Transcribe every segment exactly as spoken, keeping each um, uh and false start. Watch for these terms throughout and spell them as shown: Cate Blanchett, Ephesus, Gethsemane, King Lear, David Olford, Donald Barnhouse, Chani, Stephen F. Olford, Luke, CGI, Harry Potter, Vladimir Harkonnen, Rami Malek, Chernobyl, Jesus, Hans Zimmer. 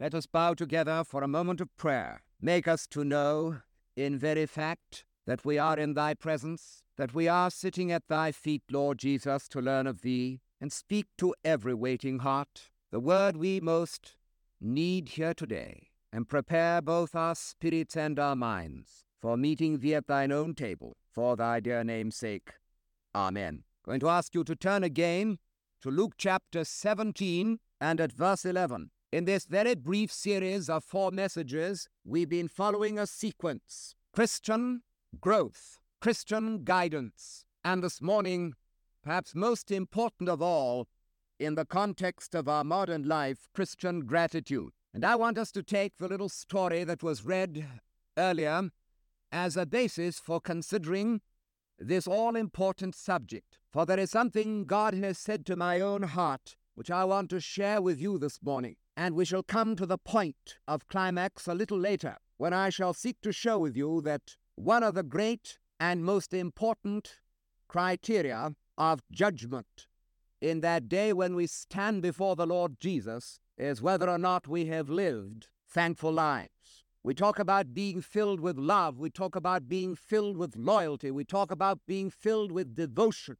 Let us bow together for a moment of prayer. Make us to know, in very fact, that we are in thy presence, that we are sitting at thy feet, Lord Jesus, to learn of thee, and speak to every waiting heart the word we most need here today, and prepare both our spirits and our minds for meeting thee at thine own table, for thy dear name's sake. Amen. Going to ask you to turn again to Luke chapter seventeen and at verse eleven. In this very brief series of four messages, we've been following a sequence: Christian growth, Christian guidance, and this morning, perhaps most important of all, in the context of our modern life, Christian gratitude. And I want us to take the little story that was read earlier as a basis for considering this all-important subject. For there is something God has said to my own heart, which I want to share with you this morning. And we shall come to the point of climax a little later, when I shall seek to show with you that one of the great and most important criteria of judgment in that day when we stand before the Lord Jesus is whether or not we have lived thankful lives. We talk about being filled with love. We talk about being filled with loyalty. We talk about being filled with devotion.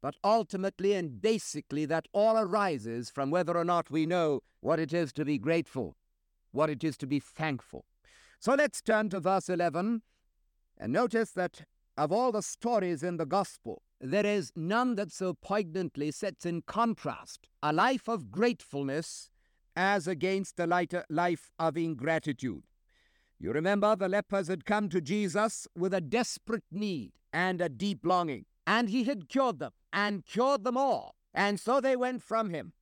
But ultimately and basically, that all arises from whether or not we know what it is to be grateful, what it is to be thankful. So let's turn to verse eleven and notice that of all the stories in the gospel, there is none that so poignantly sets in contrast a life of gratefulness as against a lighter life of ingratitude. You remember the lepers had come to Jesus with a desperate need and a deep longing, and he had cured them, and cured them all, and so they went from him.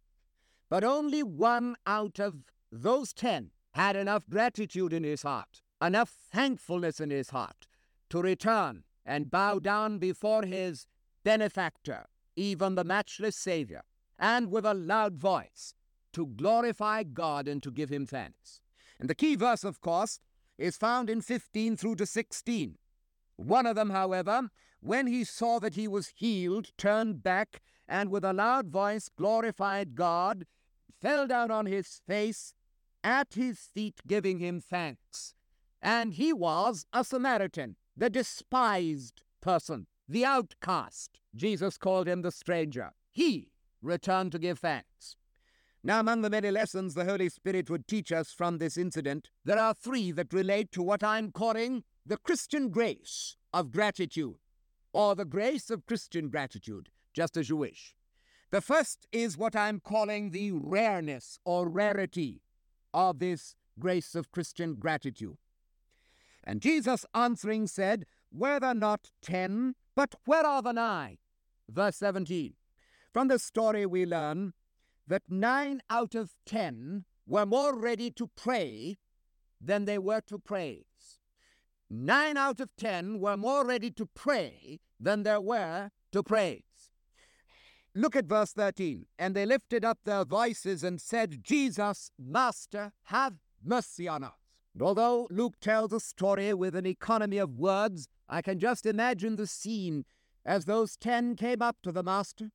But only one out of those ten had enough gratitude in his heart, enough thankfulness in his heart, to return and bow down before his benefactor, even the matchless Savior, and with a loud voice to glorify God and to give him thanks. And the key verse, of course, is found in fifteen through to sixteen. One of them, however, when he saw that he was healed, turned back, and with a loud voice glorified God, fell down on his face at his feet, giving him thanks. And he was a Samaritan, the despised person, the outcast. Jesus called him the stranger. He returned to give thanks. Now, among the many lessons the Holy Spirit would teach us from this incident, there are three that relate to what I'm calling the Christian grace of gratitude, or the grace of Christian gratitude, just as you wish. The first is what I'm calling the rareness or rarity of this grace of Christian gratitude. And Jesus answering said, "Were there not ten? But where are the nine?" Verse seventeen. From this story we learn that nine out of ten were more ready to pray than they were to praise. Nine out of ten were more ready to pray than there were to praise. Look at verse thirteen. "And they lifted up their voices and said, 'Jesus, Master, have mercy on us.'" And although Luke tells a story with an economy of words, I can just imagine the scene as those ten came up to the Master.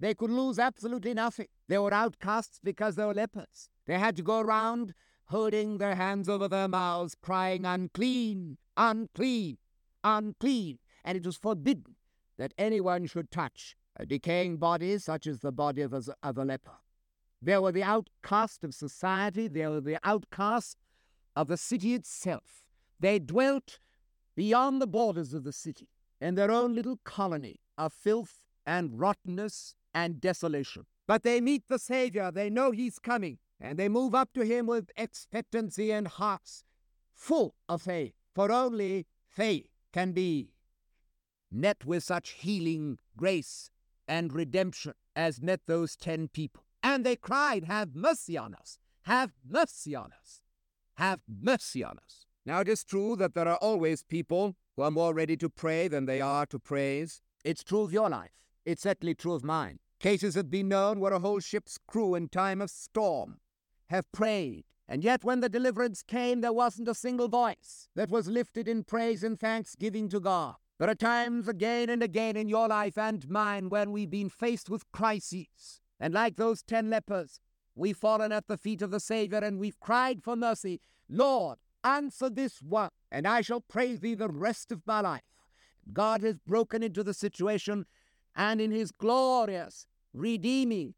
They could lose absolutely nothing. They were outcasts because they were lepers. They had to go around holding their hands over their mouths, crying, "Unclean, unclean, unclean." And it was forbidden that anyone should touch a decaying body such as the body of a, of a leper. They were the outcast of society. They were the outcast of the city itself. They dwelt beyond the borders of the city in their own little colony of filth and rottenness and desolation. But they meet the Savior. They know he's coming, and they move up to him with expectancy and hearts full of faith, for only faith can be met with such healing grace and redemption as met those ten people. And they cried, "Have mercy on us, have mercy on us, have mercy on us." Now it is true that there are always people who are more ready to pray than they are to praise. It's true of your life. It's certainly true of mine. Cases have been known where a whole ship's crew in time of storm have prayed, and yet when the deliverance came, there wasn't a single voice that was lifted in praise and thanksgiving to God. There are times again and again in your life and mine when we've been faced with crises, and like those ten lepers, We've fallen at the feet of the Savior, and we've cried for mercy. Lord, answer this one, and I shall praise thee the rest of my life. God has broken into the situation, and in his glorious, redeeming,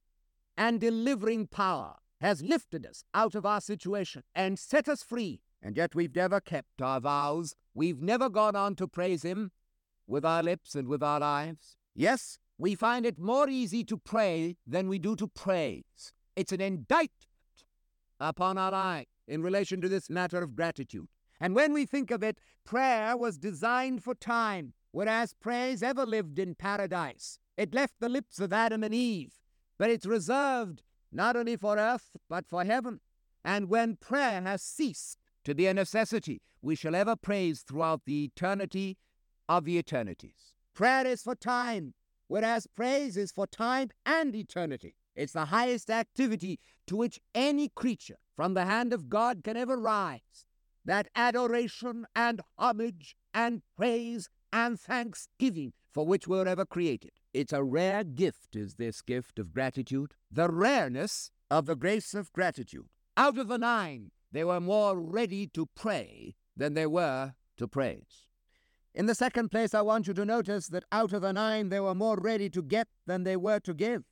and delivering power has lifted us out of our situation and set us free. And yet we've never kept our vows. We've never gone on to praise him with our lips and with our lives. Yes, we find it more easy to pray than we do to praise. It's an indictment upon our life in relation to this matter of gratitude. And when we think of it, prayer was designed for time, whereas praise ever lived in paradise. It left the lips of Adam and Eve, but it's reserved not only for earth, but for heaven. And when prayer has ceased to be a necessity, we shall ever praise throughout the eternity of the eternities. Prayer is for time, whereas praise is for time and eternity. It's the highest activity to which any creature from the hand of God can ever rise. That adoration and homage and praise and thanksgiving for which we were ever created. It's a rare gift, is this gift of gratitude, the rareness of the grace of gratitude. Out of the nine, they were more ready to pray than they were to praise. In the second place, I want you to notice that out of the nine, they were more ready to get than they were to give.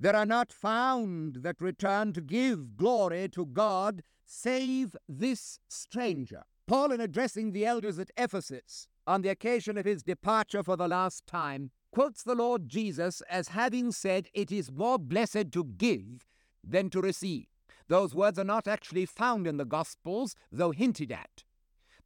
There are not found that return to give glory to God save this stranger. Paul, in addressing the elders at Ephesus on the occasion of his departure for the last time, quotes the Lord Jesus as having said, "It is more blessed to give than to receive." Those words are not actually found in the Gospels, though hinted at.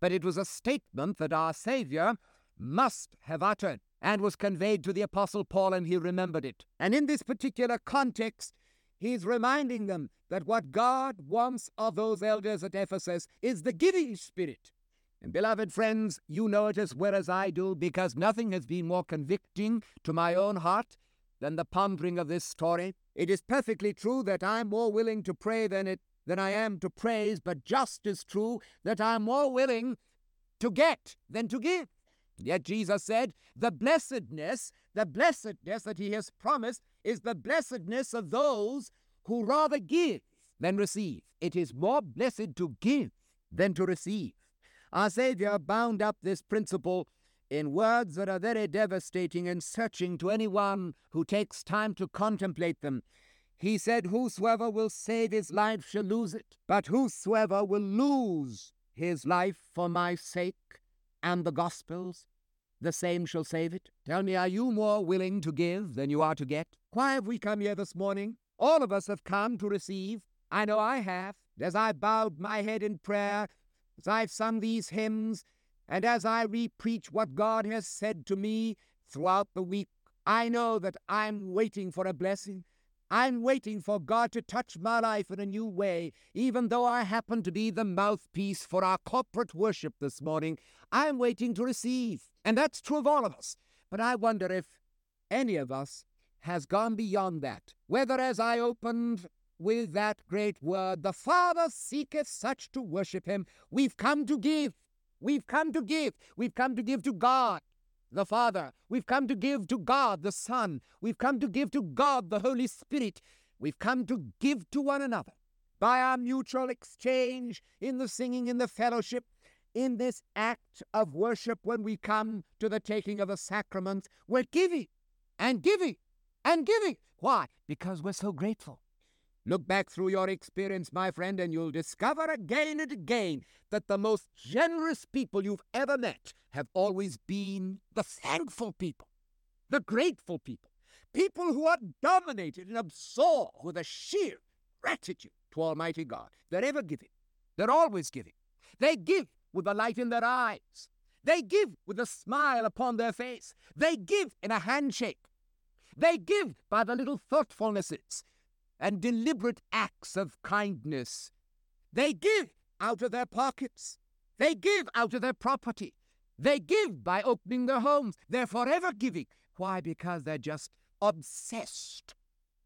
But it was a statement that our Savior must have uttered and was conveyed to the Apostle Paul, and he remembered it. And in this particular context, he's reminding them that what God wants of those elders at Ephesus is the giving spirit. And beloved friends, you know it as well as I do, because nothing has been more convicting to my own heart than the pondering of this story. It is perfectly true that I'm more willing to pray than it than I am to praise, but just as true that I'm more willing to get than to give. Yet Jesus said, the blessedness, the blessedness that he has promised is the blessedness of those who rather give than receive. It is more blessed to give than to receive. Our Savior bound up this principle in words that are very devastating and searching to anyone who takes time to contemplate them. He said, "Whosoever will save his life shall lose it, but whosoever will lose his life for my sake and the gospel's, the same shall save it." Tell me, are you more willing to give than you are to get? Why have we come here this morning? All of us have come to receive. I know I have. As I bowed my head in prayer, as I've sung these hymns, and as I re-preach what God has said to me throughout the week, I know that I'm waiting for a blessing. I'm waiting for God to touch my life in a new way. Even though I happen to be the mouthpiece for our corporate worship this morning, I'm waiting to receive. And that's true of all of us. But I wonder if any of us has gone beyond that. Whether, as I opened with that great word, the Father seeketh such to worship him. We've come to give. We've come to give. We've come to give to God the Father. We've come to give to God the Son. We've come to give to God the Holy Spirit. We've come to give to one another by our mutual exchange in the singing, in the fellowship, in this act of worship. When we come to the taking of the sacraments, we're giving and giving and giving. Why? Because we're so grateful. Look back through your experience, my friend, and you'll discover again and again that the most generous people you've ever met have always been the thankful people, the grateful people, people who are dominated and absorbed with a sheer gratitude to Almighty God. They're ever giving. They're always giving. They give with the light in their eyes. They give with a smile upon their face. They give in a handshake. They give by the little thoughtfulnesses and deliberate acts of kindness. They give out of their pockets. They give out of their property. They give by opening their homes. They're forever giving. Why? Because they're just obsessed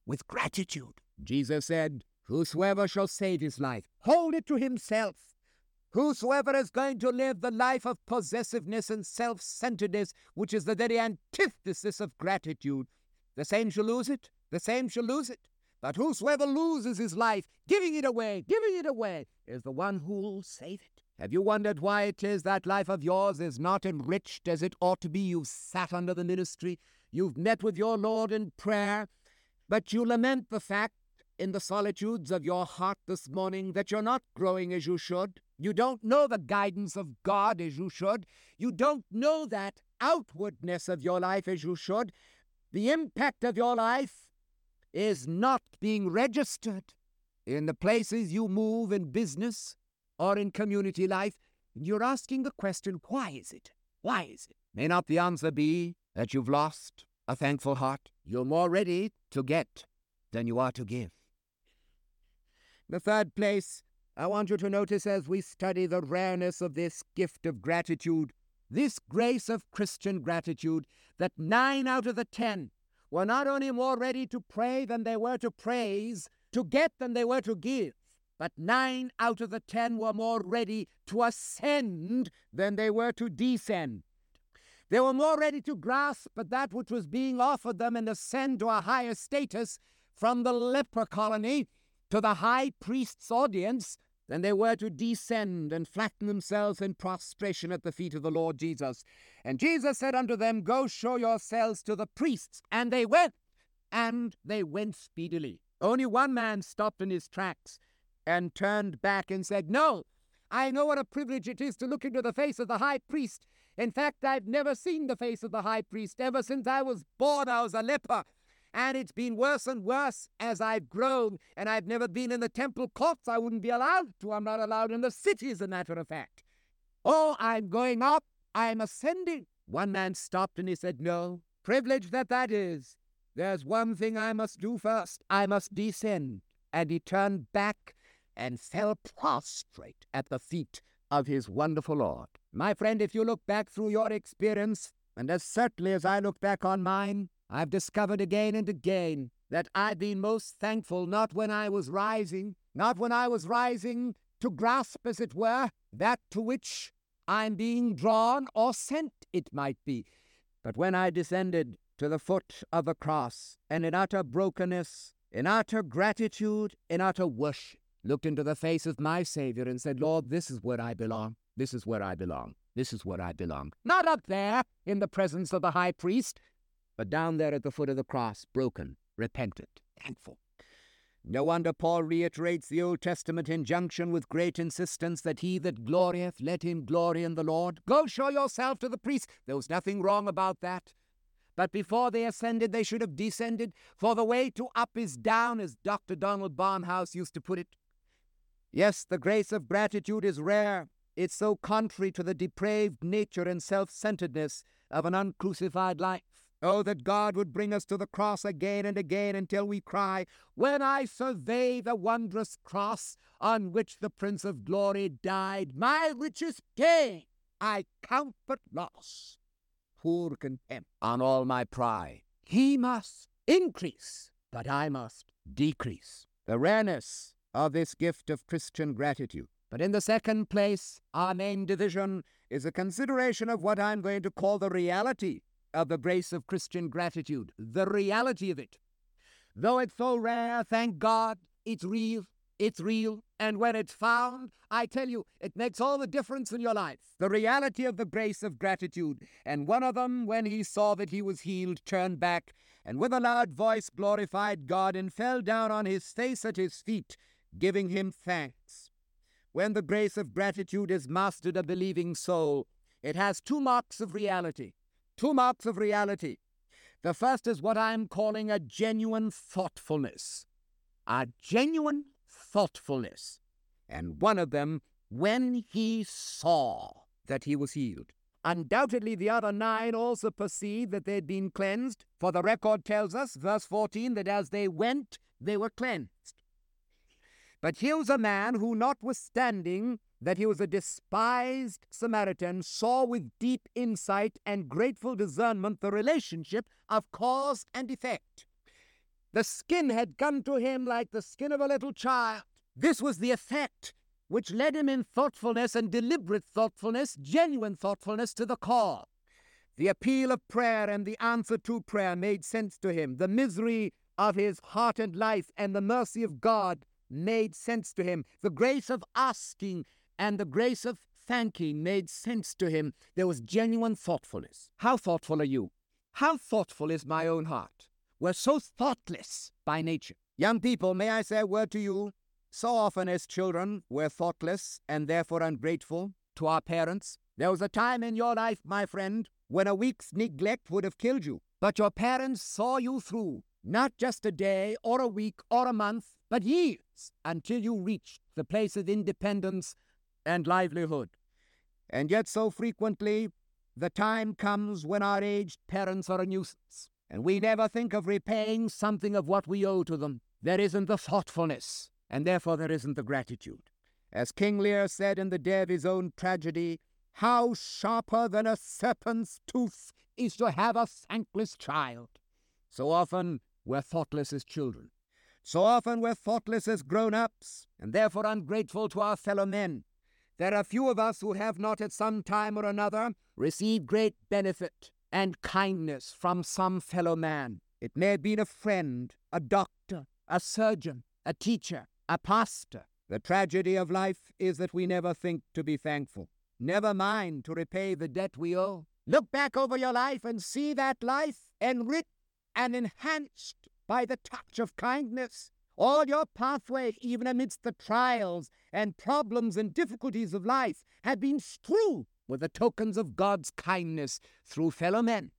with gratitude. Jesus said, "Whosoever shall save his life, hold it to himself. Whosoever is going to live the life of possessiveness and self-centeredness, which is the very antithesis of gratitude, the same shall lose it. The same shall lose it. But whosoever loses his life, giving it away, giving it away, is the one who'll save it. Have you wondered why it is that life of yours is not enriched as it ought to be? You've sat under the ministry. You've met with your Lord in prayer. But you lament the fact in the solitudes of your heart this morning that you're not growing as you should. You don't know the guidance of God as you should. You don't know that outwardness of your life as you should. The impact of your life is not being registered in the places you move in business or in community life. You're asking the question, why is it? Why is it? May not the answer be that you've lost a thankful heart? You're more ready to get than you are to give. The third place I want you to notice as we study the rareness of this gift of gratitude, this grace of Christian gratitude, that nine out of the ten were not only more ready to pray than they were to praise, to get than they were to give, but nine out of the ten were more ready to ascend than they were to descend. They were more ready to grasp at that which was being offered them and ascend to a higher status from the leper colony to the high priest's audience than they were to descend and flatten themselves in prostration at the feet of the Lord Jesus. And Jesus said unto them, Go show yourselves to the priests. And they went, and they went speedily. Only one man stopped in his tracks and turned back and said, No, I know what a privilege it is to look into the face of the high priest. In fact, I've never seen the face of the high priest. Ever since I was born, I was a leper. And it's been worse and worse as I've grown, and I've never been in the temple courts. I wouldn't be allowed to. I'm not allowed in the city, as a matter of fact. Oh, I'm going up. I'm ascending. One man stopped and he said, No, privilege that that is. There's one thing I must do first. I must descend. And he turned back and fell prostrate at the feet of his wonderful Lord. My friend, if you look back through your experience, and as certainly as I look back on mine, I've discovered again and again that I've been most thankful not when I was rising, not when I was rising to grasp, as it were, that to which I'm being drawn or sent, it might be, but when I descended to the foot of the cross and in utter brokenness, in utter gratitude, in utter worship, looked into the face of my Savior and said, Lord, this is where I belong. This is where I belong. This is where I belong. Not up there in the presence of the high priest, but down there at the foot of the cross, broken, repentant, thankful. No wonder Paul reiterates the Old Testament injunction with great insistence that he that glorieth, let him glory in the Lord. Go show yourself to the priest. There was nothing wrong about that. But before they ascended, they should have descended. For the way to up is down, as Doctor Donald Barnhouse used to put it. Yes, the grace of gratitude is rare. It's so contrary to the depraved nature and self-centeredness of an uncrucified life. Oh, that God would bring us to the cross again and again until we cry, When I survey the wondrous cross on which the Prince of Glory died, my richest gain I count but loss. Poor contempt on all my pride. He must increase, but I must decrease. The rareness of this gift of Christian gratitude. But in the second place, our main division is a consideration of what I'm going to call the reality of the grace of Christian gratitude, the reality of it. Though it's so rare, thank God, it's real, it's real, and when it's found, I tell you, it makes all the difference in your life. The reality of the grace of gratitude. And one of them, when he saw that he was healed, turned back, and with a loud voice glorified God, and fell down on his face at his feet, giving him thanks. When the grace of gratitude has mastered a believing soul, it has two marks of reality. Two marks of reality. The first is what I'm calling a genuine thoughtfulness. A genuine thoughtfulness. And one of them, when he saw that he was healed. Undoubtedly, the other nine also perceived that they'd been cleansed. For the record tells us, verse fourteen, that as they went, they were cleansed. But here was a man who, notwithstanding that he was a despised Samaritan, saw with deep insight and grateful discernment the relationship of cause and effect. The skin had come to him like the skin of a little child. This was the effect which led him in thoughtfulness and deliberate thoughtfulness, genuine thoughtfulness, to the call. The appeal of prayer and the answer to prayer made sense to him. The misery of his heart and life, and the mercy of God made sense to him. The grace of asking and the grace of thanking made sense to him. There was genuine thoughtfulness. How thoughtful are you? How thoughtful is my own heart? We're so thoughtless by nature. Young people, may I say a word to you? So often as children, we're thoughtless and therefore ungrateful to our parents. There was a time in your life, my friend, when a week's neglect would have killed you. But your parents saw you through, not just a day or a week or a month, but years, until you reached the place of independence and livelihood. And yet so frequently, the time comes when our aged parents are a nuisance, and we never think of repaying something of what we owe to them. There isn't the thoughtfulness, and therefore there isn't the gratitude. As King Lear said in the day of his own tragedy, "How sharper than a serpent's tooth is to have a thankless child." So often we're thoughtless as children. So often we're thoughtless as grown-ups, and therefore ungrateful to our fellow men. There are few of us who have not at some time or another received great benefit and kindness from some fellow man. It may have been a friend, a doctor, a surgeon, a teacher, a pastor. The tragedy of life is that we never think to be thankful. Never mind to repay the debt we owe. Look back over your life and see that life enriched and enhanced by the touch of kindness. All your pathway, even amidst the trials and problems and difficulties of life, have been strewn with the tokens of God's kindness through fellow men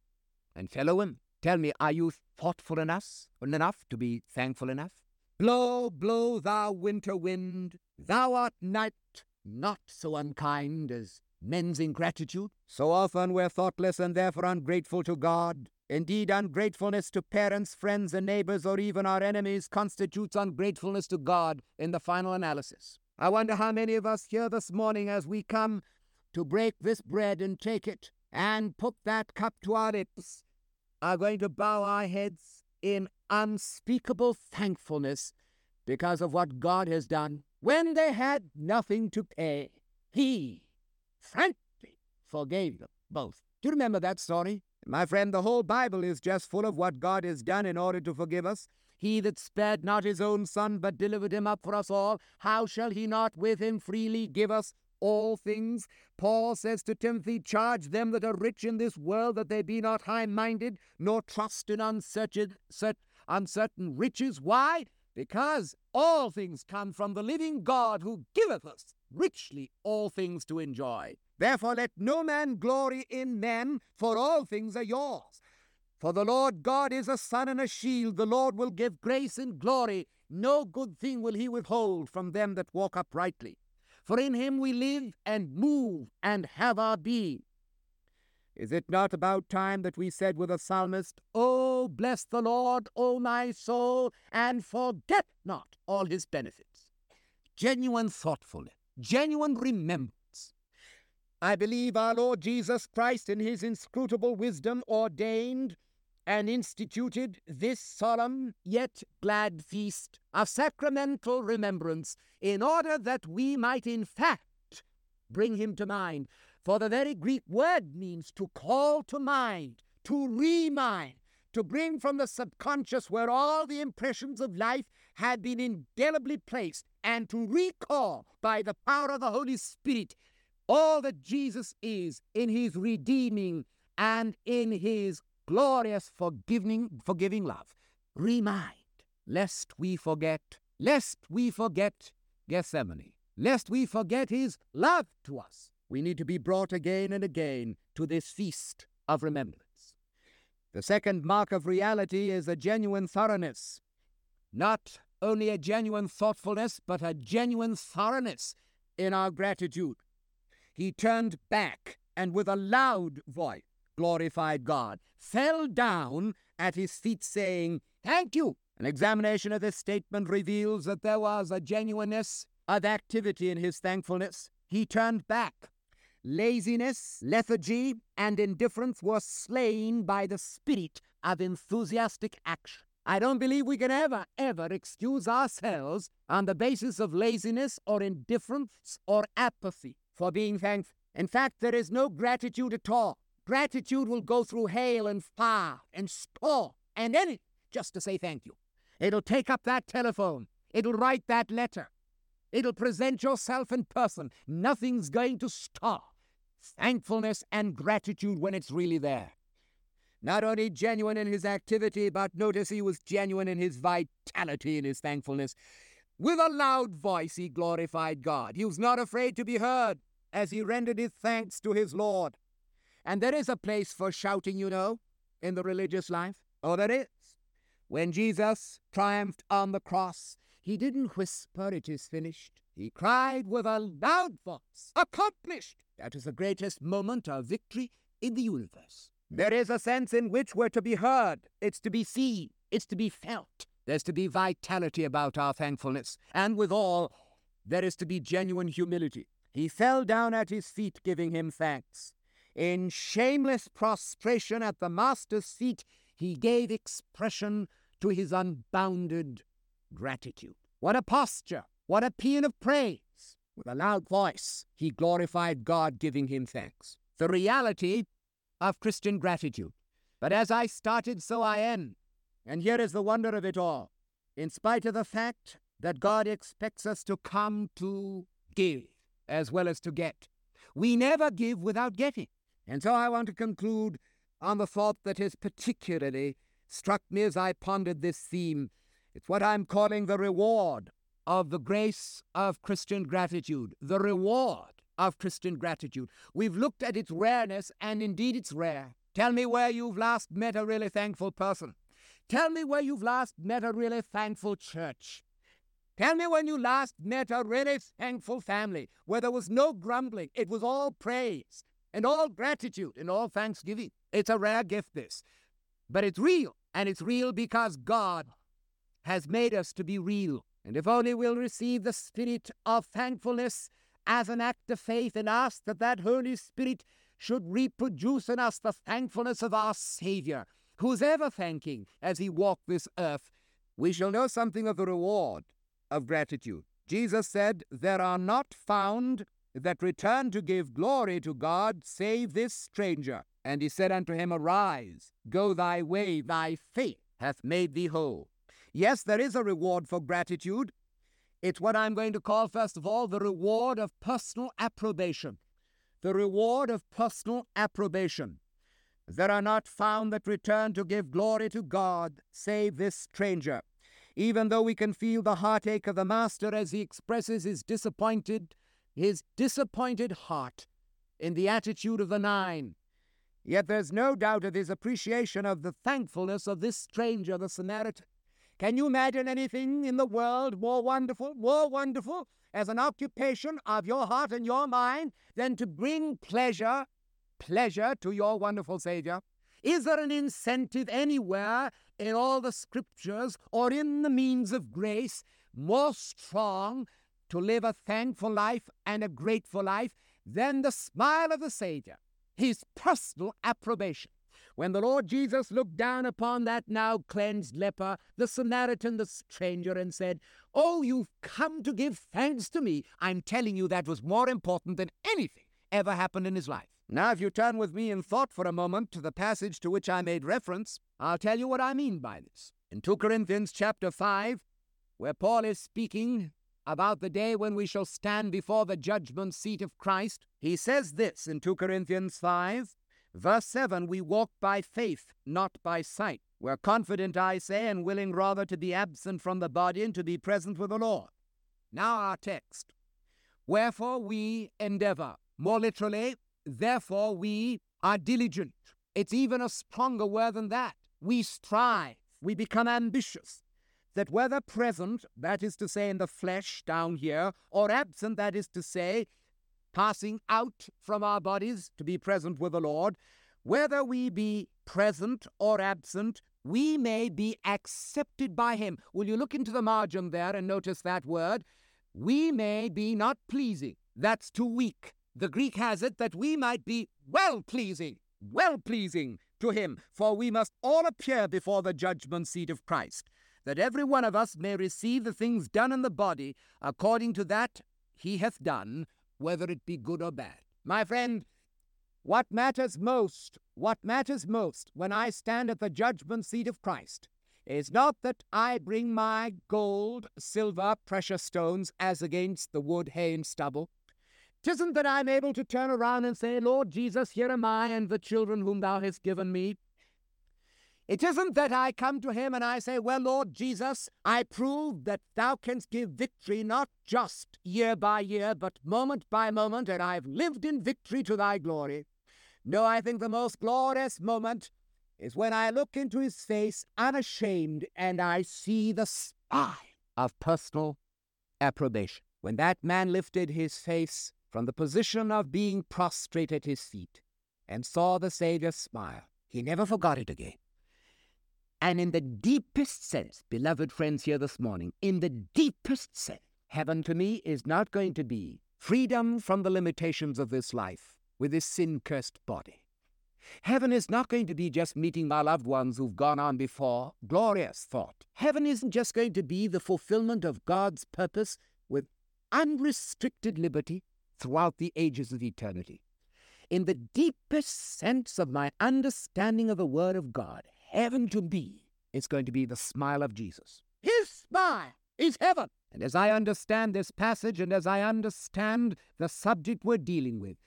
and fellow women. Tell me, are you thoughtful enough, enough to be thankful enough? Blow, blow, thou winter wind, thou art night, not so unkind as men's ingratitude. So often we're thoughtless and therefore ungrateful to God. Indeed, ungratefulness to parents, friends, and neighbors, or even our enemies constitutes ungratefulness to God in the final analysis. I wonder how many of us here this morning, as we come to break this bread and take it and put that cup to our lips, are going to bow our heads in unspeakable thankfulness because of what God has done. When they had nothing to pay, he frankly forgave them both. Do you remember that story? My friend, the whole Bible is just full of what God has done in order to forgive us. He that spared not his own son, but delivered him up for us all, how shall he not with him freely give us all things? Paul says to Timothy, charge them that are rich in this world that they be not high-minded, nor trust in uncertain, uncertain riches. Why? Because all things come from the living God who giveth us richly all things to enjoy. Therefore let no man glory in men, for all things are yours. For the Lord God is a sun and a shield. The Lord will give grace and glory. No good thing will he withhold from them that walk uprightly. For in him we live and move and have our being. Is it not about time that we said with the psalmist, "Oh, bless the Lord, O my soul, and forget not all his benefits"? Genuine thoughtfulness, genuine remembrance. I believe our Lord Jesus Christ in his inscrutable wisdom ordained and instituted this solemn yet glad feast of sacramental remembrance in order that we might in fact bring him to mind. For the very Greek word means to call to mind, to remind, to bring from the subconscious where all the impressions of life had been indelibly placed, and to recall by the power of the Holy Spirit all that Jesus is in his redeeming and in his glorious forgiving, forgiving love. Remind, lest we forget, lest we forget Gethsemane, lest we forget his love to us. We need to be brought again and again to this feast of remembrance. The second mark of reality is a genuine thoroughness. Not only a genuine thoughtfulness, but a genuine thoroughness in our gratitude. He turned back and with a loud voice glorified God, fell down at his feet saying, "Thank you." An examination of this statement reveals that there was a genuineness of activity in his thankfulness. He turned back. Laziness, lethargy, and indifference were slain by the spirit of enthusiastic action. I don't believe we can ever, ever excuse ourselves on the basis of laziness or indifference or apathy for being thankful. In fact, there is no gratitude at all. Gratitude will go through hail and fire and storm and anything just to say thank you. It'll take up that telephone. It'll write that letter. It'll present yourself in person. Nothing's going to stop thankfulness and gratitude when it's really there. Not only genuine in his activity, but notice he was genuine in his vitality and his thankfulness. With a loud voice he glorified God. He was not afraid to be heard as he rendered his thanks to his Lord. And there is a place for shouting, you know, in the religious life. Oh, there is. When Jesus triumphed on the cross, he didn't whisper, "It is finished." He cried with a loud voice, "Accomplished!" That is the greatest moment of victory in the universe. There is a sense in which we're to be heard. It's to be seen. It's to be felt. There's to be vitality about our thankfulness. And withal, there is to be genuine humility. He fell down at his feet, giving him thanks. In shameless prostration at the Master's feet, he gave expression to his unbounded gratitude. What a posture! What a paean of praise! With a loud voice, he glorified God, giving him thanks. The reality of Christian gratitude. But as I started, so I end. And here is the wonder of it all. In spite of the fact that God expects us to come to give as well as to get, we never give without getting. And so I want to conclude on the thought that has particularly struck me as I pondered this theme. It's what I'm calling the reward of the grace of Christian gratitude. The reward of Christian gratitude. We've looked at its rareness, and indeed it's rare. Tell me where you've last met a really thankful person. Tell me where you've last met a really thankful church. Tell me when you last met a really thankful family, where there was no grumbling. It was all praise and all gratitude and all thanksgiving. It's a rare gift, this. But it's real, and it's real because God has made us to be real. And if only we'll receive the spirit of thankfulness as an act of faith and ask that that Holy Spirit should reproduce in us the thankfulness of our Savior, who's ever thanking as he walked this earth, we shall know something of the reward of gratitude. Jesus said, "There are not found that return to give glory to God save this stranger. And he said unto him, Arise, go thy way, thy faith hath made thee whole." Yes, there is a reward for gratitude. It's what I'm going to call, first of all, the reward of personal approbation. The reward of personal approbation. There are not found that return to give glory to God, save this stranger. Even though we can feel the heartache of the Master as he expresses his disappointed, his disappointed heart in the attitude of the nine, yet there's no doubt of his appreciation of the thankfulness of this stranger, the Samaritan. Can you imagine anything in the world more wonderful, more wonderful as an occupation of your heart and your mind than to bring pleasure, pleasure to your wonderful Savior? Is there an incentive anywhere in all the scriptures or in the means of grace more strong to live a thankful life and a grateful life than the smile of the Savior, his personal approbation? When the Lord Jesus looked down upon that now cleansed leper, the Samaritan, the stranger, and said, "Oh, you've come to give thanks to me," I'm telling you that was more important than anything ever happened in his life. Now, if you turn with me in thought for a moment to the passage to which I made reference, I'll tell you what I mean by this. In Second Corinthians chapter five, where Paul is speaking about the day when we shall stand before the judgment seat of Christ, he says this in Second Corinthians five, verse seven, "We walk by faith, not by sight. We're confident, I say, and willing rather to be absent from the body and to be present with the Lord." Now our text. "Wherefore we endeavor." More literally, therefore we are diligent. It's even a stronger word than that. We strive. We become ambitious. That whether present, that is to say in the flesh down here, or absent, that is to say passing out from our bodies to be present with the Lord, whether we be present or absent, we may be accepted by him. Will you look into the margin there and notice that word? We may be not pleasing. That's too weak. The Greek has it that we might be well-pleasing, well-pleasing to him, for we must all appear before the judgment seat of Christ, that every one of us may receive the things done in the body according to that he hath done, whether it be good or bad. My friend, what matters most, what matters most when I stand at the judgment seat of Christ is not that I bring my gold, silver, precious stones as against the wood, hay, and stubble. 'Tisn't that I'm able to turn around and say, Lord Jesus, here am I and the children whom thou hast given me. It isn't that I come to him and I say, well, Lord Jesus, I prove that thou canst give victory not just year by year, but moment by moment, and I've lived in victory to thy glory. No, I think the most glorious moment is when I look into his face unashamed and I see the spine of personal approbation. When that man lifted his face from the position of being prostrate at his feet and saw the Savior smile, he never forgot it again. And in the deepest sense, beloved friends here this morning, in the deepest sense, heaven to me is not going to be freedom from the limitations of this life with this sin-cursed body. Heaven is not going to be just meeting my loved ones who've gone on before, glorious thought. Heaven isn't just going to be the fulfillment of God's purpose with unrestricted liberty throughout the ages of eternity. In the deepest sense of my understanding of the Word of God, heaven to be is going to be the smile of Jesus. His smile is heaven. And as I understand this passage and as I understand the subject we're dealing with,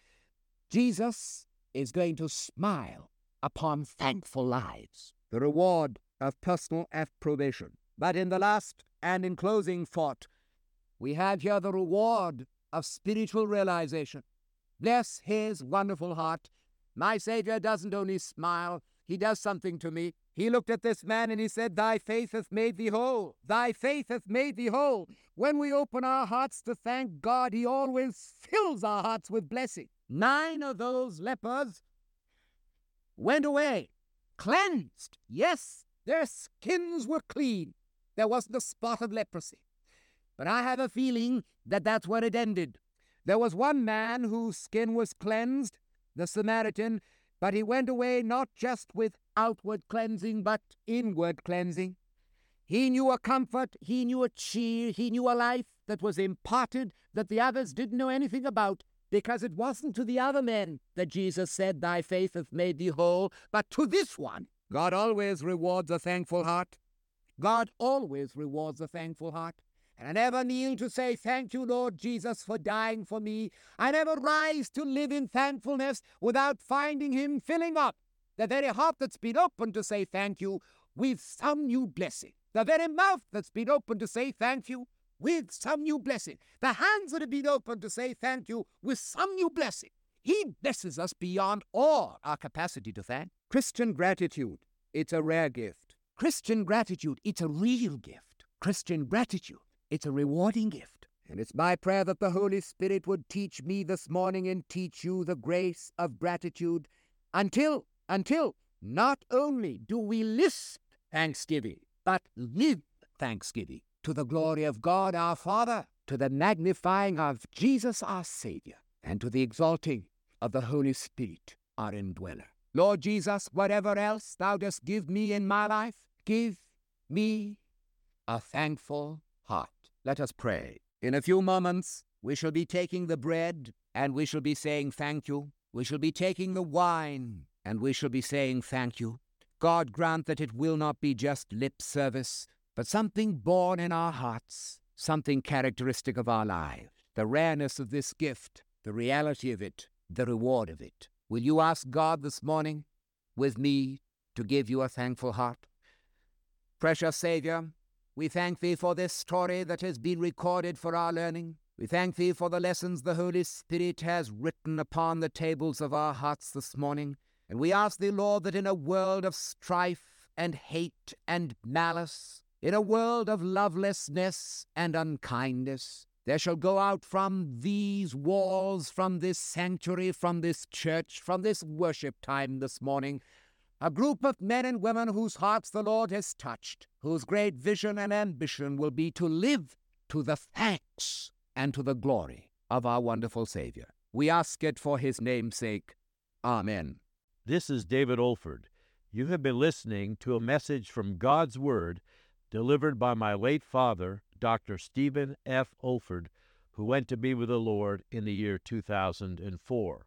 Jesus is going to smile upon thankful lives, the reward of personal approbation. But in the last and in closing thought, we have here the reward of spiritual realization. Bless his wonderful heart. My Savior doesn't only smile, he does something to me. He looked at this man and he said, thy faith hath made thee whole. Thy faith hath made thee whole. When we open our hearts to thank God, he always fills our hearts with blessing. Nine of those lepers went away, cleansed. Yes, their skins were clean. There wasn't a spot of leprosy. But I have a feeling that that's where it ended. There was one man whose skin was cleansed, the Samaritan, but he went away not just with outward cleansing, but inward cleansing. He knew a comfort, he knew a cheer, he knew a life that was imparted that the others didn't know anything about, because it wasn't to the other men that Jesus said, thy faith hath made thee whole, but to this one. God always rewards a thankful heart. God always rewards a thankful heart. And I never kneel to say, thank you, Lord Jesus, for dying for me. I never rise to live in thankfulness without finding him filling up the very heart that's been open to say thank you with some new blessing. The very mouth that's been open to say thank you with some new blessing. The hands that have been open to say thank you with some new blessing. He blesses us beyond all our capacity to thank. Christian gratitude, it's a rare gift. Christian gratitude, it's a real gift. Christian gratitude. It's a rewarding gift. And it's my prayer that the Holy Spirit would teach me this morning and teach you the grace of gratitude until, until not only do we list thanksgiving, but live thanksgiving to the glory of God our Father, to the magnifying of Jesus our Savior, and to the exalting of the Holy Spirit our indweller. Lord Jesus, whatever else thou dost give me in my life, give me a thankful heart. Let us pray. In a few moments, we shall be taking the bread and we shall be saying thank you. We shall be taking the wine and we shall be saying thank you. God grant that it will not be just lip service, but something born in our hearts, something characteristic of our lives. The rareness of this gift, the reality of it, the reward of it. Will you ask God this morning with me to give you a thankful heart? Precious Savior, we thank thee for this story that has been recorded for our learning. We thank thee for the lessons the Holy Spirit has written upon the tables of our hearts this morning. And we ask thee, Lord, that in a world of strife and hate and malice, in a world of lovelessness and unkindness, there shall go out from these walls, from this sanctuary, from this church, from this worship time this morning, a group of men and women whose hearts the Lord has touched, whose great vision and ambition will be to live to the thanks and to the glory of our wonderful Savior. We ask it for his name's sake. Amen. This is David Olford. You have been listening to a message from God's Word delivered by my late father, Doctor Stephen F. Olford, who went to be with the Lord in the year two thousand four.